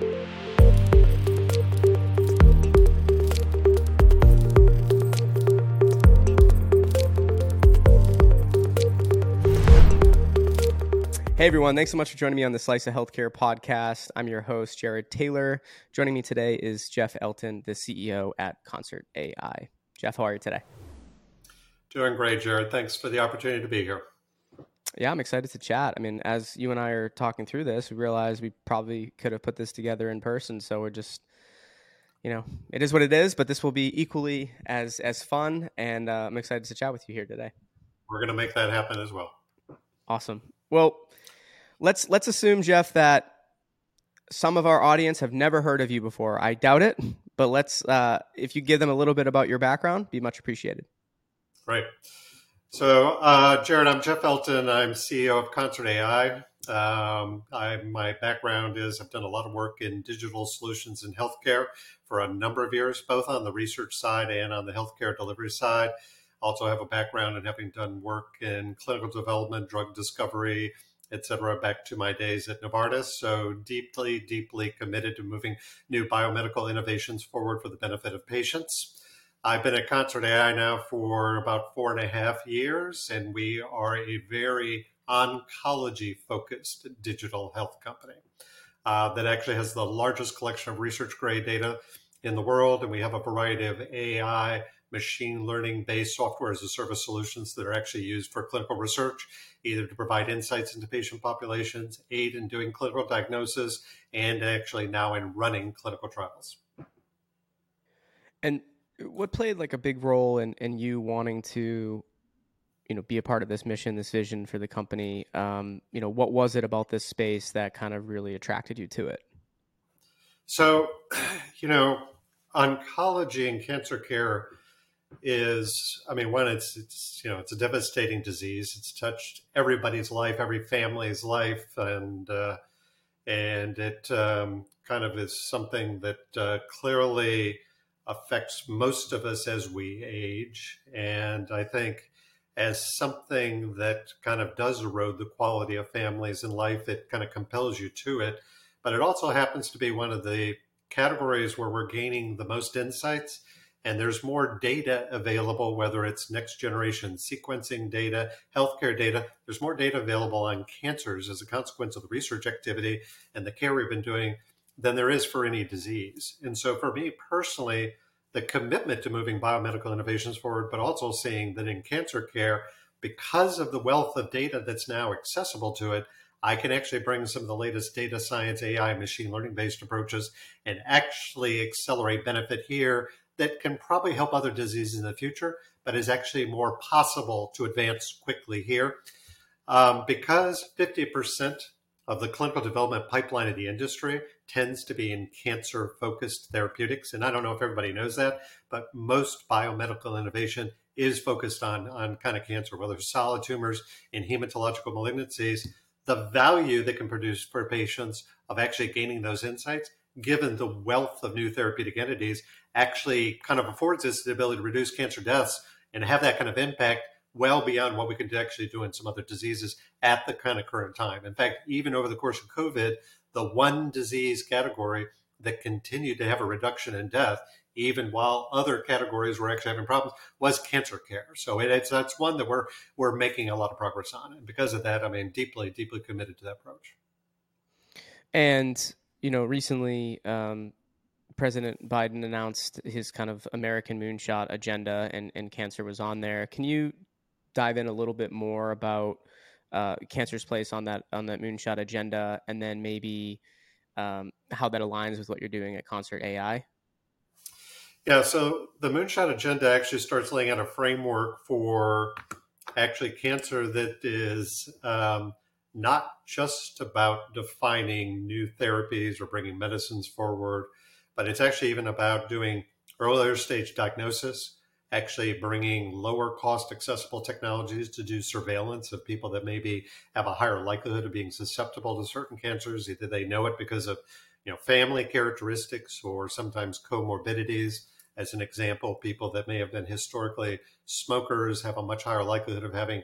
Hey everyone, thanks so much for joining me on the Slice of Healthcare podcast. I'm your host, Jared Taylor. Joining me today is Jeff Elton, the CEO at Concert AI. Jeff, how are you today? Doing great, Jared. Thanks for the opportunity to be here. Yeah, I'm excited to chat. I mean, as you and I are talking through this, we realize we probably could have put this together in person. So we're just, it is what it is, but this will be equally as fun. And I'm excited to chat with you here today. We're going to make that happen as well. Awesome. Well, let's assume, Jeff, that some of our audience have never heard of you before. I doubt it, but if you give them a little bit about your background, be much appreciated. Right. So, Jared, I'm Jeff Elton. I'm CEO of Concert AI. My background is I've done a lot of work in digital solutions in healthcare for a number of years, both on the research side and on the healthcare delivery side. Also have a background in having done work in clinical development, drug discovery, et cetera, back to my days at Novartis. So deeply, deeply committed to moving new biomedical innovations forward for the benefit of patients. I've been at Concert AI now for about 4.5 years, and we are a very oncology-focused digital health company that actually has the largest collection of research-grade data in the world, and we have a variety of AI machine learning-based software as a service solutions that are actually used for clinical research, either to provide insights into patient populations, aid in doing clinical diagnosis, and actually now in running clinical trials. And what played like a big role in you wanting to, be a part of this mission, this vision for the company? What was it about this space that kind of really attracted you to it? So, oncology and cancer care is, one, it's a devastating disease. It's touched everybody's life, every family's life, and it kind of is something that clearly affects most of us as we age. And I think as something that kind of does erode the quality of families and life, it kind of compels you to it. But it also happens to be one of the categories where we're gaining the most insights. And there's more data available, whether it's next generation sequencing data, healthcare data. There's more data available on cancers as a consequence of the research activity and the care we've been doing than there is for any disease. And so for me personally, the commitment to moving biomedical innovations forward, but also seeing that in cancer care, because of the wealth of data that's now accessible to it, I can actually bring some of the latest data science, AI, machine learning-based approaches and actually accelerate benefit here that can probably help other diseases in the future, but is actually more possible to advance quickly here. Because 50% of the clinical development pipeline of the industry tends to be in cancer-focused therapeutics. And I don't know if everybody knows that, but most biomedical innovation is focused on kind of cancer, whether it's solid tumors and hematological malignancies. The value that can produce for patients of actually gaining those insights, given the wealth of new therapeutic entities, actually kind of affords us the ability to reduce cancer deaths and have that kind of impact well beyond what we could actually do in some other diseases at the kind of current time. In fact, even over the course of COVID, the one disease category that continued to have a reduction in death, even while other categories were actually having problems, was cancer care. So that's one that we're making a lot of progress on. And because of that, deeply, deeply committed to that approach. And, recently, President Biden announced his kind of American moonshot agenda, and cancer was on there. Can you dive in a little bit more about cancer's place on that moonshot agenda, and then maybe how that aligns with what you're doing at Concert AI? Yeah, so the moonshot agenda actually starts laying out a framework for actually cancer that is not just about defining new therapies or bringing medicines forward, but it's actually even about doing earlier stage diagnosis, actually bringing lower cost accessible technologies to do surveillance of people that maybe have a higher likelihood of being susceptible to certain cancers. Either they know it because of family characteristics or sometimes comorbidities. As an example, people that may have been historically smokers have a much higher likelihood of having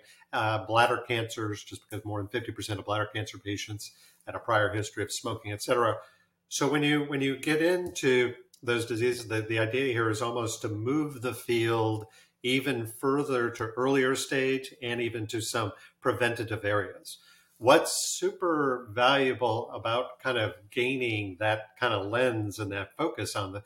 bladder cancers, just because more than 50% of bladder cancer patients had a prior history of smoking, et cetera. So when you get into those diseases, the idea here is almost to move the field even further to earlier stage and even to some preventative areas. What's super valuable about kind of gaining that kind of lens and that focus on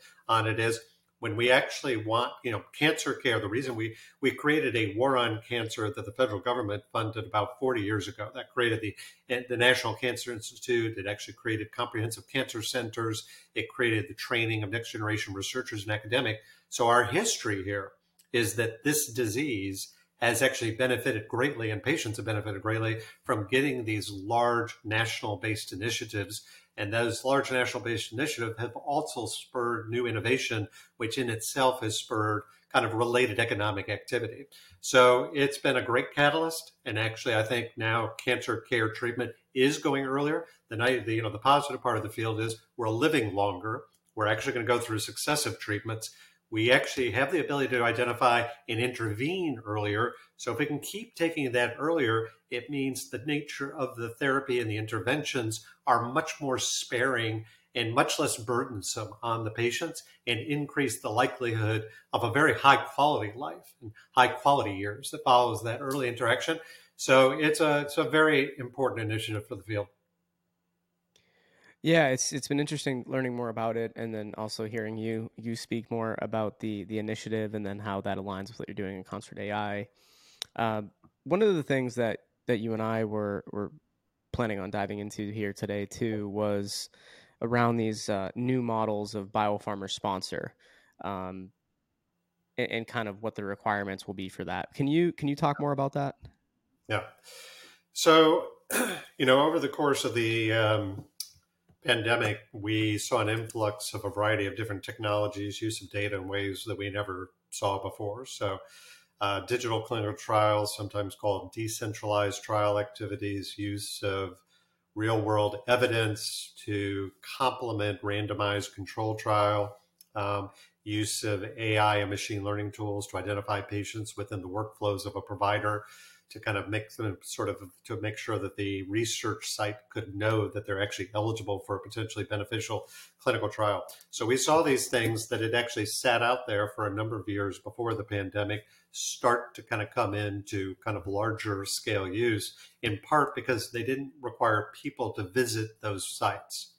it is when we actually want, cancer care, the reason we created a war on cancer that the federal government funded about 40 years ago, that created the National Cancer Institute. It actually created comprehensive cancer centers. It created the training of next generation researchers and academics. So our history here is that this disease has actually benefited greatly, and patients have benefited greatly from getting these large national-based initiatives. And those large national-based initiatives have also spurred new innovation, which in itself has spurred kind of related economic activity. So it's been a great catalyst. And actually, I think now cancer care treatment is going earlier. The positive part of the field is we're living longer. We're actually going to go through successive treatments. We actually have the ability to identify and intervene earlier. So if we can keep taking that earlier, it means the nature of the therapy and the interventions are much more sparing and much less burdensome on the patients, and increase the likelihood of a very high quality life and high quality years that follows that early interaction. So it's a very important initiative for the field. Yeah, it's been interesting learning more about it, and then also hearing you speak more about the initiative and then how that aligns with what you're doing in Concert AI. One of the things that you and I were planning on diving into here today too was around these new models of biopharma sponsor, and kind of what the requirements will be for that. Can you talk more about that? Yeah. So, over the course of the pandemic, we saw an influx of a variety of different technologies, use of data in ways that we never saw before. So digital clinical trials, sometimes called decentralized trial activities, use of real-world evidence to complement randomized control trial, use of AI and machine learning tools to identify patients within the workflows of a provider, to kind of make them to make sure that the research site could know that they're actually eligible for a potentially beneficial clinical trial. So we saw these things that had actually sat out there for a number of years before the pandemic start to kind of come into kind of larger scale use, in part because they didn't require people to visit those sites.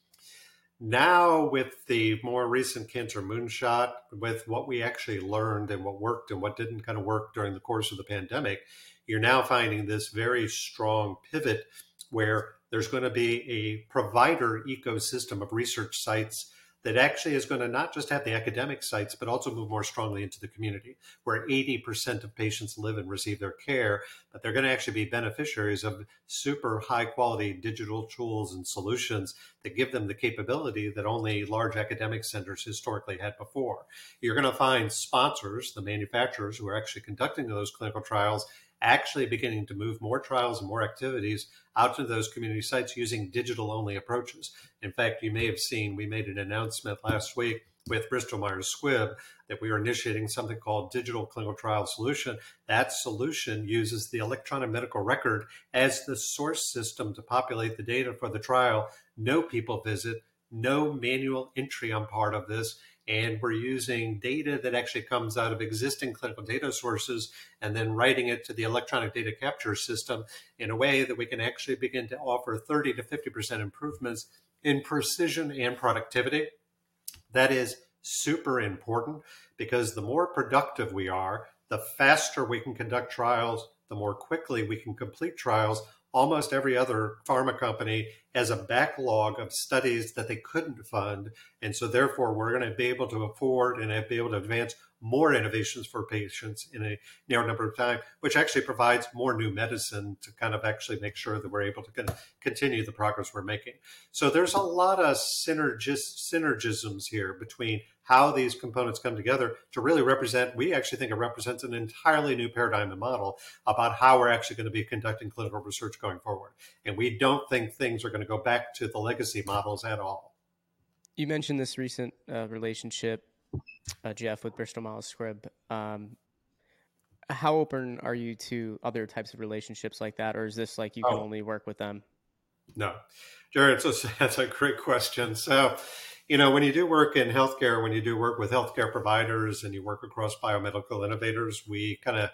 Now with the more recent cancer moonshot, with what we actually learned and what worked and what didn't kind of work during the course of the pandemic, you're now finding this very strong pivot where there's going to be a provider ecosystem of research sites that actually is going to not just have the academic sites, but also move more strongly into the community, where 80% of patients live and receive their care, but they're going to actually be beneficiaries of super high quality digital tools and solutions that give them the capability that only large academic centers historically had before. You're going to find sponsors, the manufacturers who are actually conducting those clinical trials, actually beginning to move more trials and more activities out to those community sites using digital-only approaches. In fact, you may have seen we made an announcement last week with Bristol Myers Squibb that we are initiating something called Digital Clinical Trial Solution. That solution uses the electronic medical record as the source system to populate the data for the trial. No people visit, no manual entry on part of this. And we're using data that actually comes out of existing clinical data sources and then writing it to the electronic data capture system in a way that we can actually begin to offer 30 to 50% improvements in precision and productivity. That is super important because the more productive we are, the faster we can conduct trials, the more quickly we can complete trials. Almost every other pharma company has a backlog of studies that they couldn't fund. And so therefore, we're going to be able to afford and be able to advance more innovations for patients in a narrow number of time, which actually provides more new medicine to kind of actually make sure that we're able to continue the progress we're making. So there's a lot of synergisms here between how these components come together to really represent, we actually think it represents an entirely new paradigm and model about how we're actually going to be conducting clinical research going forward. And we don't think things are going to go back to the legacy models at all. You mentioned this recent relationship, Jeff, with Bristol Myers Squibb. How open are you to other types of relationships like that? Or is this like you can only work with them? No. Jared, so that's a great question. So, you know, when you do work in healthcare, when you do work with healthcare providers and you work across biomedical innovators, we kind of,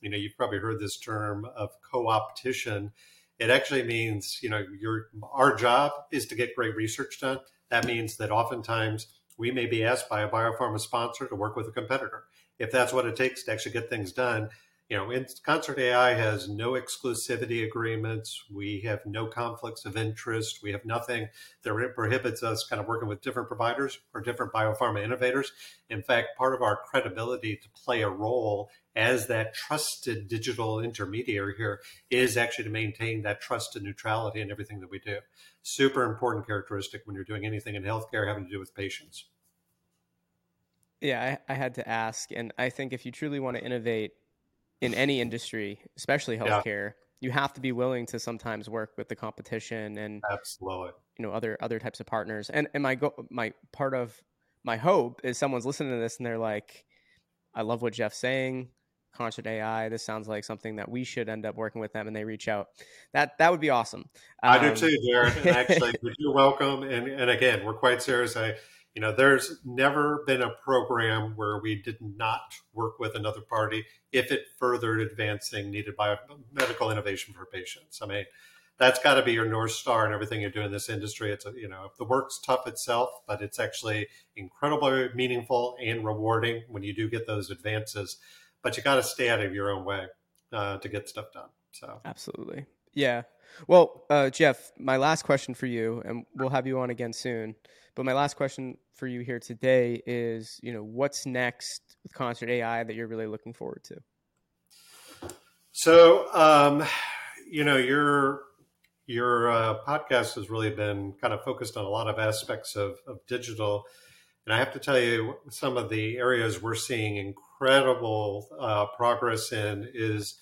you know, you've probably heard this term of co-opetition. It actually means, you know, our job is to get great research done. That means that oftentimes we may be asked by a biopharma sponsor to work with a competitor, if that's what it takes to actually get things done. You know, Concert AI has no exclusivity agreements. We have no conflicts of interest. We have nothing that prohibits us kind of working with different providers or different biopharma innovators. In fact, part of our credibility to play a role as that trusted digital intermediary here is actually to maintain that trust and neutrality in everything that we do. Super important characteristic when you're doing anything in healthcare having to do with patients. Yeah, I had to ask. And I think if you truly want to innovate in any industry, especially healthcare, you have to be willing to sometimes work with the competition and you know, other types of partners. And my part of my hope is someone's listening to this and they're like, I love what Jeff's saying, Concert AI. This sounds like something that we should end up working with them, and they reach out. That would be awesome. I do too, Jared. And actually, you're welcome. And again, we're quite serious. You know, there's never been a program where we did not work with another party if it furthered advancing needed biomedical innovation for patients. I mean, that's got to be your North Star in everything you do in this industry. It's, you know, the work's tough itself, but it's actually incredibly meaningful and rewarding when you do get those advances. But you got to stay out of your own way to get stuff done. So absolutely. Yeah. Well, Jeff, my last question for you, and we'll have you on again soon. But my last question for you here today is, you know, what's next with Concert AI that you're really looking forward to? So, you know, your podcast has really been kind of focused on a lot of aspects of digital. And I have to tell you, some of the areas we're seeing incredible progress in is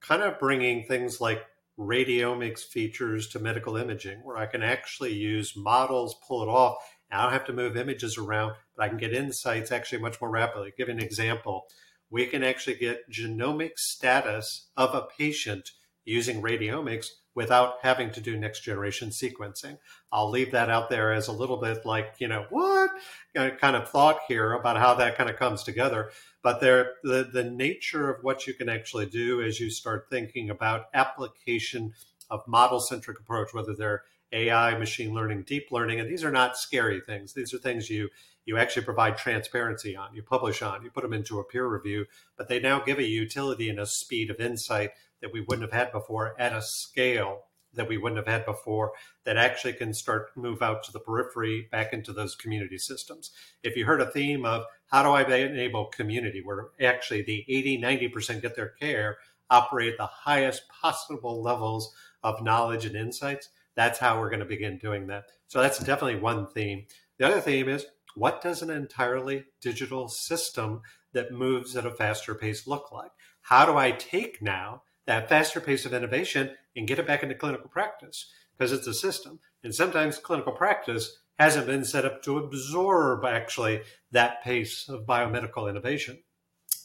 kind of bringing things like Radiomics features to medical imaging, where I can actually use models, pull it off. I don't have to move images around, but I can get insights actually much more rapidly. Give an example. We can actually get genomic status of a patient using radiomics without having to do next generation sequencing. I'll leave that out there as a little bit like, you know, what kind of thought here about how that kind of comes together. But the nature of what you can actually do as you start thinking about application of model-centric approach, whether they're AI, machine learning, deep learning, and these are not scary things. These are things you actually provide transparency on, you publish on, you put them into a peer review, but they now give a utility and a speed of insight that we wouldn't have had before, at a scale that we wouldn't have had before, that actually can start to move out to the periphery, back into those community systems. If you heard a theme of how do I enable community, where actually the 80, 90% get their care, operate at the highest possible levels of knowledge and insights, that's how we're going to begin doing that. So that's definitely one theme. The other theme is, what does an entirely digital system that moves at a faster pace look like? How do I take now that faster pace of innovation and get it back into clinical practice? Because it's a system. And sometimes clinical practice hasn't been set up to absorb actually that pace of biomedical innovation.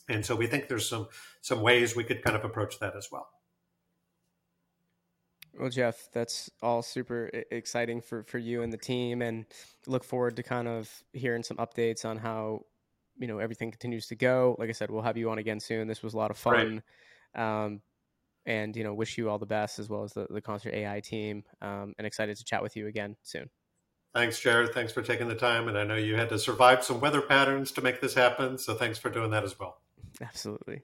And so we think there's some ways we could kind of approach that as well. Well, Jeff, that's all super exciting for you and the team, and look forward to kind of hearing some updates on how, you know, everything continues to go. Like I said, we'll have you on again soon. This was a lot of fun. Right. And, you know, wish you all the best, as well as the Concert AI team, and excited to chat with you again soon. Thanks, Jared. Thanks for taking the time. And I know you had to survive some weather patterns to make this happen, so thanks for doing that as well. Absolutely.